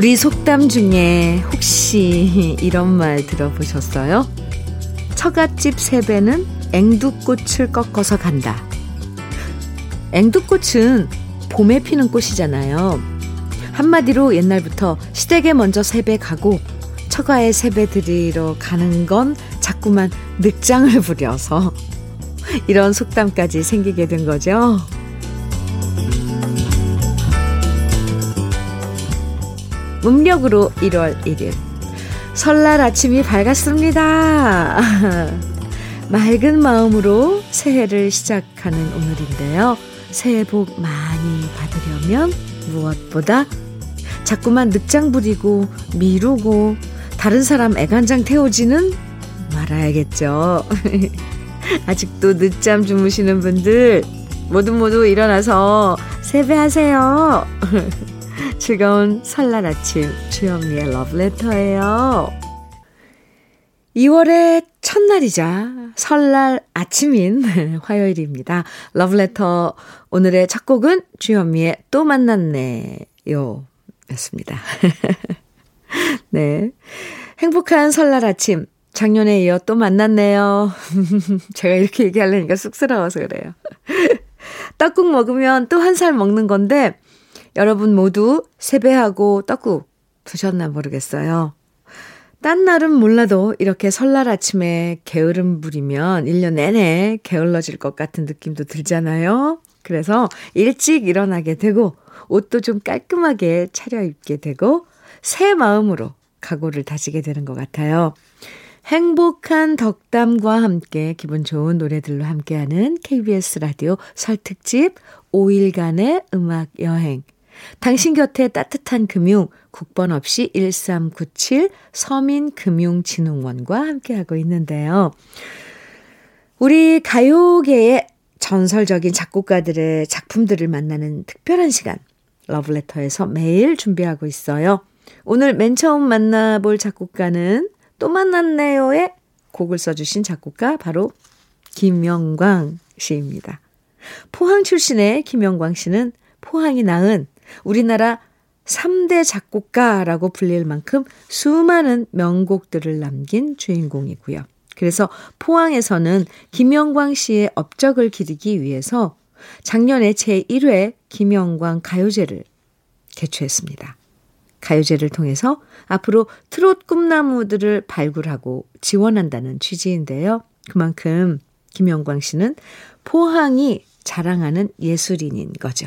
우리 속담 중에 혹시 이런 말 들어보셨어요? 처갓집 세배는 앵두꽃을 꺾어서 간다. 앵두꽃은 봄에 피는 꽃이잖아요. 한마디로 옛날부터 시댁에 먼저 세배 가고 처가에 세배 드리러 가는 건 자꾸만 늑장을 부려서 이런 속담까지 생기게 된 거죠. 음력으로 1월 1일 설날 아침이 밝았습니다. 맑은 마음으로 새해를 시작하는 오늘인데요. 새해 복 많이 받으려면 무엇보다 자꾸만 늑장 부리고 미루고 다른 사람 애간장 태우지는 말아야겠죠. 아직도 늦잠 주무시는 분들 모두 일어나서 세배하세요. 즐거운 설날 아침 주현미의 러브레터예요. 2월의 첫날이자 설날 아침인 화요일입니다. 러브레터 오늘의 첫 곡은 주현미의 또 만났네요 였습니다. 네, 행복한 설날 아침 작년에 이어 또 만났네요. 제가 이렇게 얘기하려니까 쑥스러워서 그래요. 떡국 먹으면 또 한 살 먹는 건데 여러분 모두 세배하고 떡국 드셨나 모르겠어요. 딴 날은 몰라도 이렇게 설날 아침에 게으름 부리면 1년 내내 게을러질 것 같은 느낌도 들잖아요. 그래서 일찍 일어나게 되고 옷도 좀 깔끔하게 차려입게 되고 새 마음으로 각오를 다지게 되는 것 같아요. 행복한 덕담과 함께 기분 좋은 노래들로 함께하는 KBS 라디오 설 특집 5일간의 음악 여행. 당신 곁에 따뜻한 금융, 국번 없이 1397 서민금융진흥원과 함께하고 있는데요. 우리 가요계의 전설적인 작곡가들의 작품들을 만나는 특별한 시간, 러브레터에서 매일 준비하고 있어요. 오늘 맨 처음 만나볼 작곡가는 또 만났네요의 곡을 써주신 작곡가 바로 김영광 씨입니다. 포항 출신의 김영광 씨는 포항이 낳은 우리나라 3대 작곡가라고 불릴 만큼 수많은 명곡들을 남긴 주인공이고요. 그래서 포항에서는 김영광 씨의 업적을 기리기 위해서 작년에 제1회 김영광 가요제를 개최했습니다. 가요제를 통해서 앞으로 트롯 꿈나무들을 발굴하고 지원한다는 취지인데요. 그만큼 김영광 씨는 포항이 자랑하는 예술인인 거죠.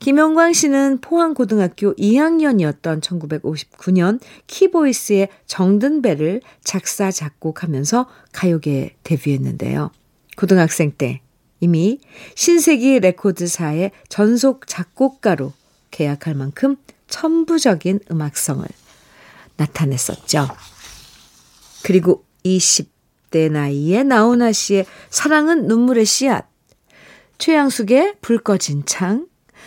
김영광 씨는 포항고등학교 2학년이었던 1959년 키보이스의 정든벨을 작사, 작곡하면서 가요계에 데뷔했는데요. 고등학생 때 이미 신세기 레코드사의 전속 작곡가로 계약할 만큼 천부적인 음악성을 나타냈었죠. 그리고 20대 나이에 나훈아 씨의 사랑은 눈물의 씨앗, 최양숙의 불 꺼진 창,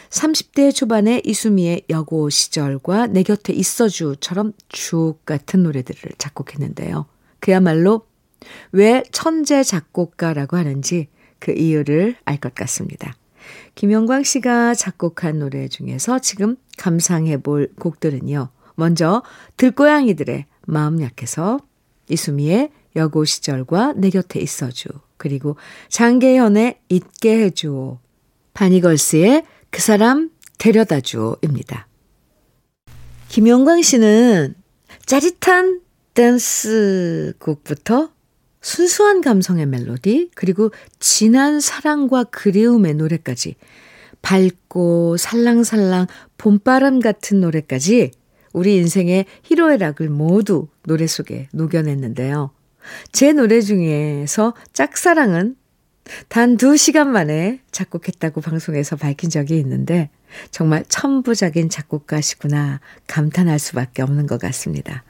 30대 초반의 이수미의 여고 시절과 내 곁에 있어주처럼 주옥 같은 노래들을 작곡했는데요. 그야말로 왜 천재 작곡가라고 하는지 그 이유를 알 것 같습니다. 김영광 씨가 작곡한 노래 중에서 지금 감상해 볼 곡들은요. 먼저 들고양이들의 마음 약해서, 이수미의 여고 시절과 내 곁에 있어주, 그리고 장계현의 잊게 해주오, 바니걸스의 그 사람 데려다주입니다. 김영광 씨는 짜릿한 댄스 곡부터 순수한 감성의 멜로디, 그리고 진한 사랑과 그리움의 노래까지, 밝고 살랑살랑 봄바람 같은 노래까지 우리 인생의 희로애락을 모두 노래 속에 녹여냈는데요. 제 노래 중에서 짝사랑은 단 2시간 만에 작곡했다고 방송에서 밝힌 적이 있는데 정말 천부적인 작곡가시구나 감탄할 수밖에 없는 것 같습니다.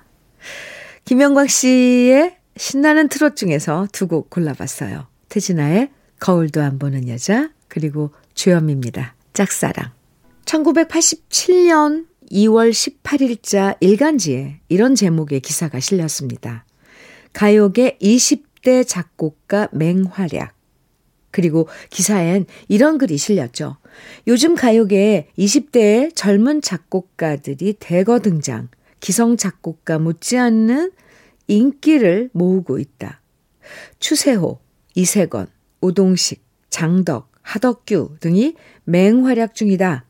김영광 씨의 신나는 트롯 중에서 두 곡 골라봤어요. 태진아의 거울도 안 보는 여자, 그리고 주현미입니다. 짝사랑. 1987년 2월 18일자 일간지에 이런 제목의 기사가 실렸습니다. 가요계 20대 작곡가 맹활약. 그리고 기사엔 이런 글이 실렸죠. 요즘 가요계에 20대의 젊은 작곡가들이 대거 등장, 기성 작곡가 못지않는 인기를 모으고 있다. 추세호, 이세건, 오동식, 장덕, 하덕규 등이 맹활약 중이다.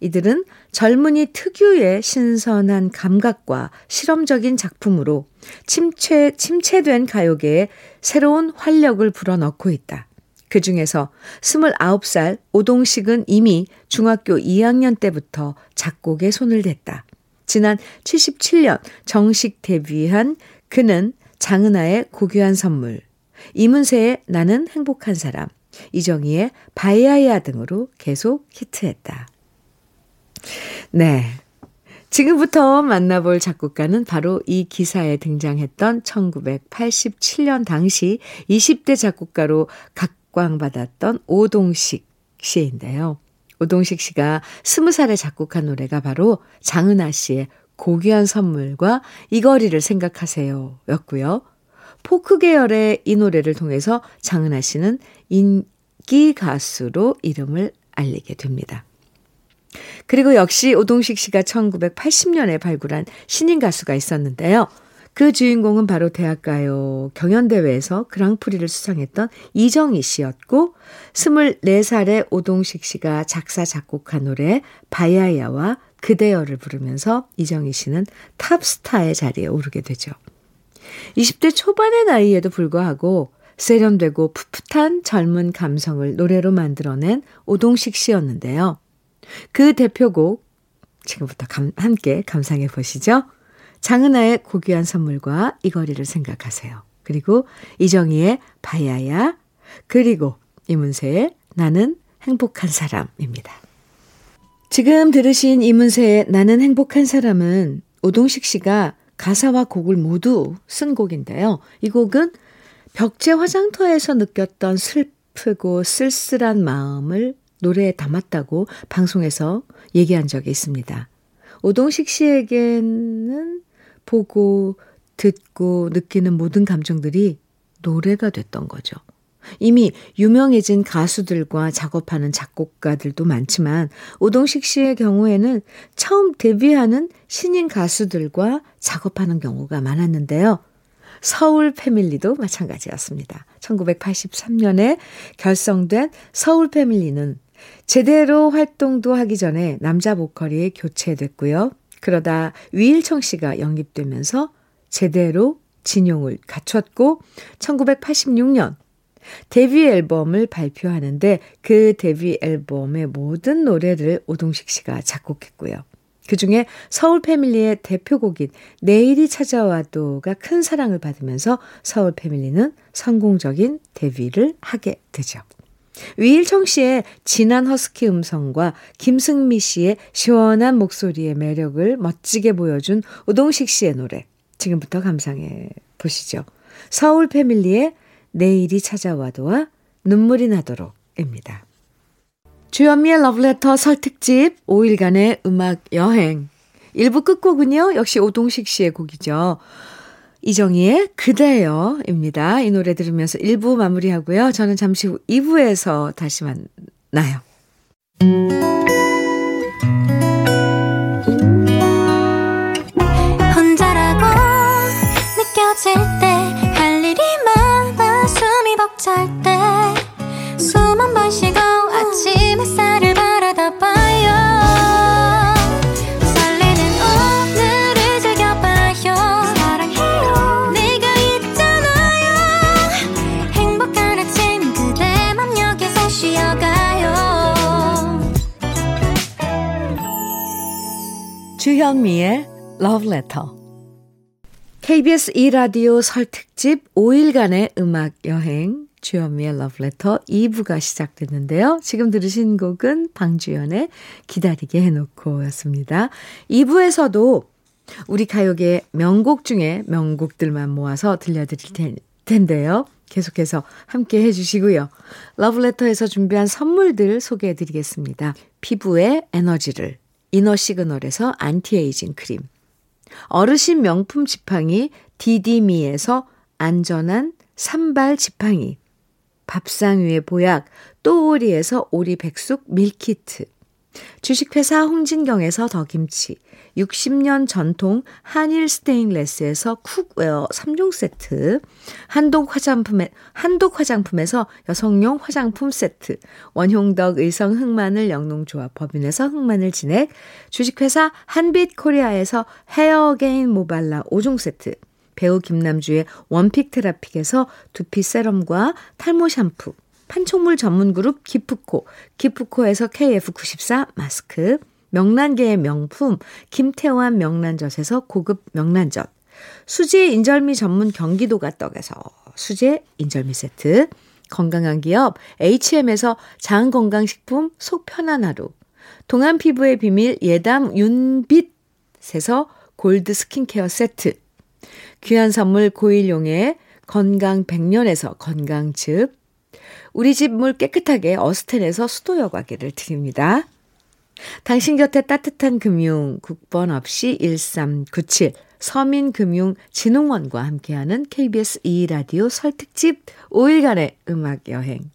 이들은 젊은이 특유의 신선한 감각과 실험적인 작품으로 침체된 가요계에 새로운 활력을 불어넣고 있다. 그 중에서 29살 오동식은 이미 중학교 2학년 때부터 작곡에 손을 댔다. 지난 77년 정식 데뷔한 그는 장은하의 고귀한 선물, 이문세의 나는 행복한 사람, 이정희의 바이아이아 등으로 계속 히트했다. 네, 지금부터 만나볼 작곡가는 바로 이 기사에 등장했던 1987년 당시 20대 작곡가로 각광받았던 오동식 씨인데요. 오동식 씨가 20살에 작곡한 노래가 바로 장은하 씨의 고귀한 선물과 이 거리를 생각하세요 였고요. 포크 계열의 이 노래를 통해서 장은하 씨는 인기 가수로 이름을 알리게 됩니다. 그리고 역시 오동식 씨가 1980년에 발굴한 신인 가수가 있었는데요. 그 주인공은 바로 대학가요 경연대회에서 그랑프리를 수상했던 이정희 씨였고 24살에 오동식 씨가 작사 작곡한 노래 바야야와 그대여를 부르면서 이정희 씨는 탑스타의 자리에 오르게 되죠. 20대 초반의 나이에도 불구하고 세련되고 풋풋한 젊은 감성을 노래로 만들어낸 오동식 씨였는데요. 그 대표곡 지금부터 함께 감상해 보시죠. 장은하의 고귀한 선물과 이 거리를 생각하세요. 그리고 이정희의 바야야, 그리고 이문세의 나는 행복한 사람입니다. 지금 들으신 이문세의 나는 행복한 사람은 오동식 씨가 가사와 곡을 모두 쓴 곡인데요. 이 곡은 벽제 화장터에서 느꼈던 슬프고 쓸쓸한 마음을 노래에 담았다고 방송에서 얘기한 적이 있습니다. 오동식 씨에게는 보고 듣고 느끼는 모든 감정들이 노래가 됐던 거죠. 이미 유명해진 가수들과 작업하는 작곡가들도 많지만 오동식 씨의 경우에는 처음 데뷔하는 신인 가수들과 작업하는 경우가 많았는데요. 서울 패밀리도 마찬가지였습니다. 1983년에 결성된 서울 패밀리는 제대로 활동도 하기 전에 남자 보컬이 교체됐고요. 그러다 위일청 씨가 영입되면서 제대로 진용을 갖췄고 1986년 데뷔 앨범을 발표하는데 그 데뷔 앨범의 모든 노래를 오동식 씨가 작곡했고요. 그중에 서울 패밀리의 대표곡인 내일이 찾아와도가 큰 사랑을 받으면서 서울 패밀리는 성공적인 데뷔를 하게 되죠. 위일청 씨의 진한 허스키 음성과 김승미 씨의 시원한 목소리의 매력을 멋지게 보여준 오동식 씨의 노래 지금부터 감상해 보시죠. 서울 패밀리의 내일이 찾아와도와 눈물이 나도록입니다. 주현미의 러브레터 설 특집 5일간의 음악 여행 1부 끝곡은요, 역시 오동식 씨의 곡이죠. 이정희의 그대여입니다. 이 노래 들으면서 1부 마무리하고요. 저는 잠시 후 2부에서 다시 만나요. 혼자라고 느껴질 때 할 일이 많아 숨이 벅찰 때 숨 한 번 쉬고 아침 햇살을 바라다 봐요. 설레는 오늘을 즐겨봐요. 사랑해요. 네가 있잖아요. 행복한 아침 그대 맘 여기서 쉬어가요. 주현미의 러브레터 KBS 2라디오 설 특집 5일간의 음악 여행 주현미의 러브레터 2부가 시작됐는데요. 지금 들으신 곡은 방주연의 기다리게 해놓고 였습니다. 2부에서도 우리 가요계의 명곡 중에 명곡들만 모아서 들려드릴 텐데요. 계속해서 함께 해주시고요. 러브레터에서 준비한 선물들 소개해드리겠습니다. 피부의 에너지를 이너 시그널에서 안티에이징 크림, 어르신 명품 지팡이 디디미에서 안전한 산발 지팡이, 밥상 위에 보약, 또 오리에서 오리백숙 밀키트, 주식회사 홍진경에서 더김치, 60년 전통 한일 스테인레스에서 쿡웨어 3종 세트, 한독 화장품에서 여성용 화장품 세트, 원용덕 의성 흑마늘 영농조합 법인에서 흑마늘 진액, 주식회사 한빛코리아에서 헤어게인 모발라 5종 세트, 배우 김남주의 원픽 테라픽에서 두피 세럼과 탈모 샴푸, 판촉물 전문그룹 기프코, 기프코에서 KF94 마스크, 명란계의 명품 김태환 명란젓에서 고급 명란젓, 수제 인절미 전문 경기도가 떡에서 수제 인절미 세트, 건강한 기업 HM에서 장건강식품 속편한 하루, 동안 피부의 비밀 예담 윤빛에서 골드 스킨케어 세트, 귀한 선물 고일용의 건강 100년에서 건강즙, 우리 집 물 깨끗하게 어스텐에서 수도 여과기를 드립니다. 당신 곁에 따뜻한 금융, 국번 없이 1397 서민금융진흥원과 함께하는 KBS 2라디오 설 특집 5일간의 음악여행.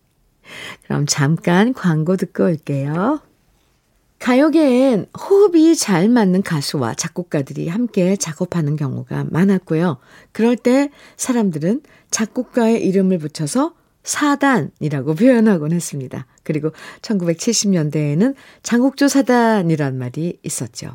그럼 잠깐 광고 듣고 올게요. 가요계엔 호흡이 잘 맞는 가수와 작곡가들이 함께 작업하는 경우가 많았고요. 그럴 때 사람들은 작곡가의 이름을 붙여서 사단이라고 표현하곤 했습니다. 그리고 1970년대에는 장욱조 사단이란 말이 있었죠.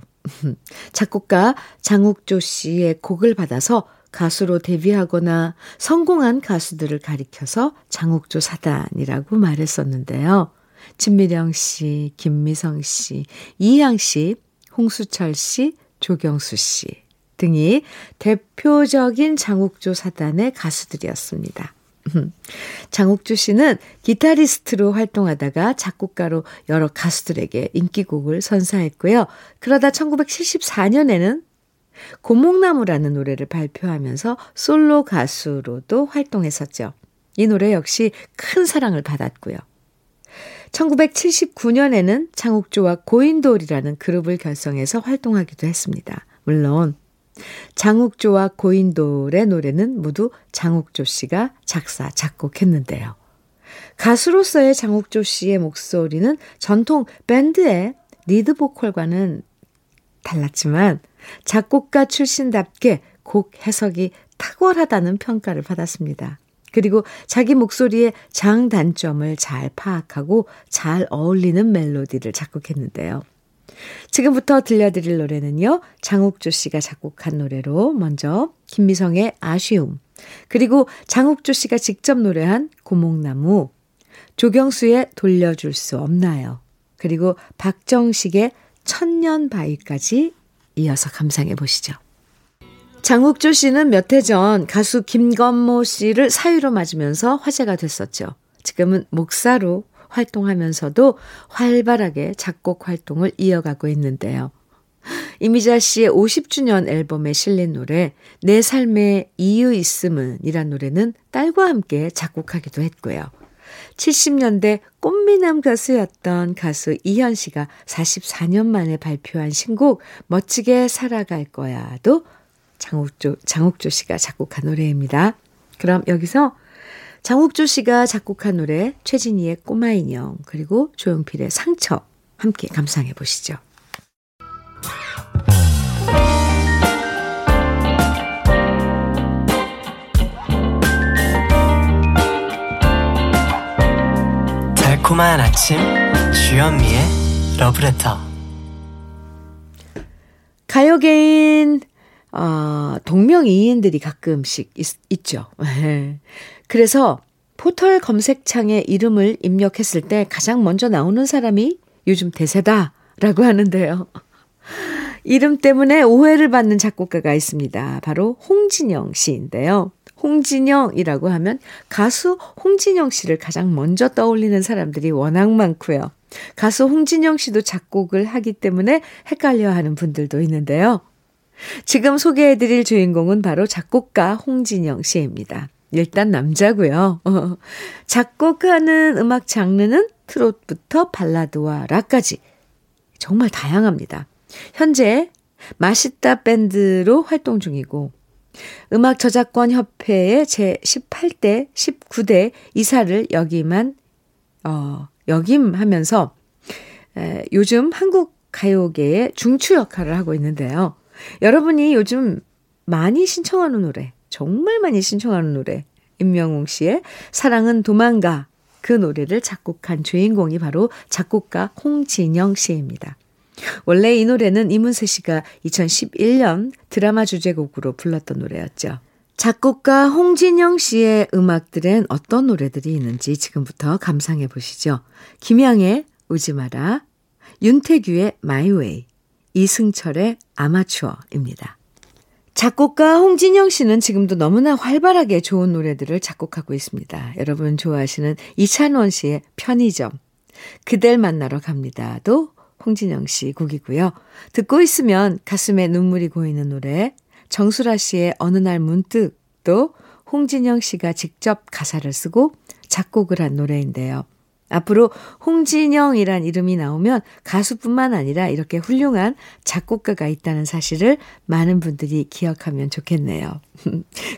작곡가 장욱조 씨의 곡을 받아서 가수로 데뷔하거나 성공한 가수들을 가리켜서 장욱조 사단이라고 말했었는데요. 진미령 씨, 김미성 씨, 이향 씨, 홍수철 씨, 조경수 씨 등이 대표적인 장욱조 사단의 가수들이었습니다. 장욱조 씨는 기타리스트로 활동하다가 작곡가로 여러 가수들에게 인기곡을 선사했고요. 그러다 1974년에는 고목나무라는 노래를 발표하면서 솔로 가수로도 활동했었죠. 이 노래 역시 큰 사랑을 받았고요. 1979년에는 장욱조와 고인돌이라는 그룹을 결성해서 활동하기도 했습니다. 물론 장욱조와 고인돌의 노래는 모두 장욱조 씨가 작사, 작곡했는데요. 가수로서의 장욱조 씨의 목소리는 전통 밴드의 리드 보컬과는 달랐지만 작곡가 출신답게 곡 해석이 탁월하다는 평가를 받았습니다. 그리고 자기 목소리의 장단점을 잘 파악하고 잘 어울리는 멜로디를 작곡했는데요. 지금부터 들려드릴 노래는요, 장욱조 씨가 작곡한 노래로 먼저 김미성의 아쉬움, 그리고 장욱조 씨가 직접 노래한 고목나무, 조경수의 돌려줄 수 없나요, 그리고 박정식의 천년바위까지 이어서 감상해 보시죠. 장욱조 씨는 몇 해 전 가수 김건모 씨를 사위로 맞으면서 화제가 됐었죠. 지금은 목사로 활동하면서도 활발하게 작곡 활동을 이어가고 있는데요. 이미자 씨의 50주년 앨범에 실린 노래 내 삶에 이유 있음은 이란 노래는 딸과 함께 작곡하기도 했고요. 70년대 꽃미남 가수였던 가수 이현 씨가 44년 만에 발표한 신곡 멋지게 살아갈 거야도 장욱조 씨가 작곡한 노래입니다. 그럼 여기서 장욱조 씨가 작곡한 노래 최진희의 꼬마 인형, 그리고 조용필의 상처 함께 감상해 보시죠. 달콤한 아침 주현미의 러브레터. 가요계인 동명이인들이 가끔씩 있죠. 그래서 포털 검색창에 이름을 입력했을 때 가장 먼저 나오는 사람이 요즘 대세다라고 하는데요. 이름 때문에 오해를 받는 작곡가가 있습니다. 바로 홍진영 씨인데요. 홍진영이라고 하면 가수 홍진영 씨를 가장 먼저 떠올리는 사람들이 워낙 많고요. 가수 홍진영 씨도 작곡을 하기 때문에 헷갈려하는 분들도 있는데요. 지금 소개해드릴 주인공은 바로 작곡가 홍진영 씨입니다. 일단 남자고요. 작곡하는 음악 장르는 트로트부터 발라드와 락까지 정말 다양합니다. 현재 맛있다 밴드로 활동 중이고 음악저작권협회의 제18대, 19대 이사를 역임하면서 요즘 한국 가요계의 중추 역할을 하고 있는데요. 여러분이 요즘 많이 신청하는 노래, 정말 많이 신청하는 노래, 임명웅 씨의 사랑은 도망가, 그 노래를 작곡한 주인공이 바로 작곡가 홍진영 씨입니다. 원래 이 노래는 이문세 씨가 2011년 드라마 주제곡으로 불렀던 노래였죠. 작곡가 홍진영 씨의 음악들엔 어떤 노래들이 있는지 지금부터 감상해 보시죠. 김향의 오지 마라, 윤태규의 마이웨이, 이승철의 아마추어입니다. 작곡가 홍진영 씨는 지금도 너무나 활발하게 좋은 노래들을 작곡하고 있습니다. 여러분 좋아하시는 이찬원 씨의 편의점, 그댈 만나러 갑니다도 홍진영 씨 곡이고요. 듣고 있으면 가슴에 눈물이 고이는 노래, 정수라 씨의 어느 날 문득도 홍진영 씨가 직접 가사를 쓰고 작곡을 한 노래인데요. 앞으로 홍진영이란 이름이 나오면 가수뿐만 아니라 이렇게 훌륭한 작곡가가 있다는 사실을 많은 분들이 기억하면 좋겠네요.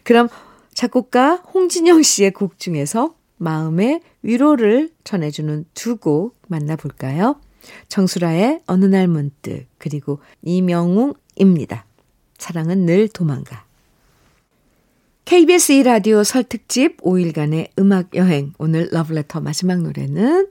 그럼 작곡가 홍진영 씨의 곡 중에서 마음의 위로를 전해주는 두 곡 만나볼까요? 정수라의 어느 날 문득, 그리고 이명웅입니다. 사랑은 늘 도망가. KBS 1라디오 설 특집 5일간의 음악여행, 오늘 러브레터 마지막 노래는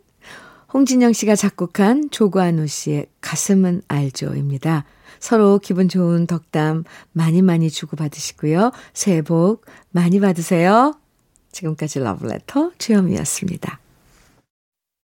홍진영 씨가 작곡한 조관우 씨의 가슴은 알죠입니다. 서로 기분 좋은 덕담 많이 많이 주고받으시고요. 새해 복 많이 받으세요. 지금까지 러브레터 주현미였습니다.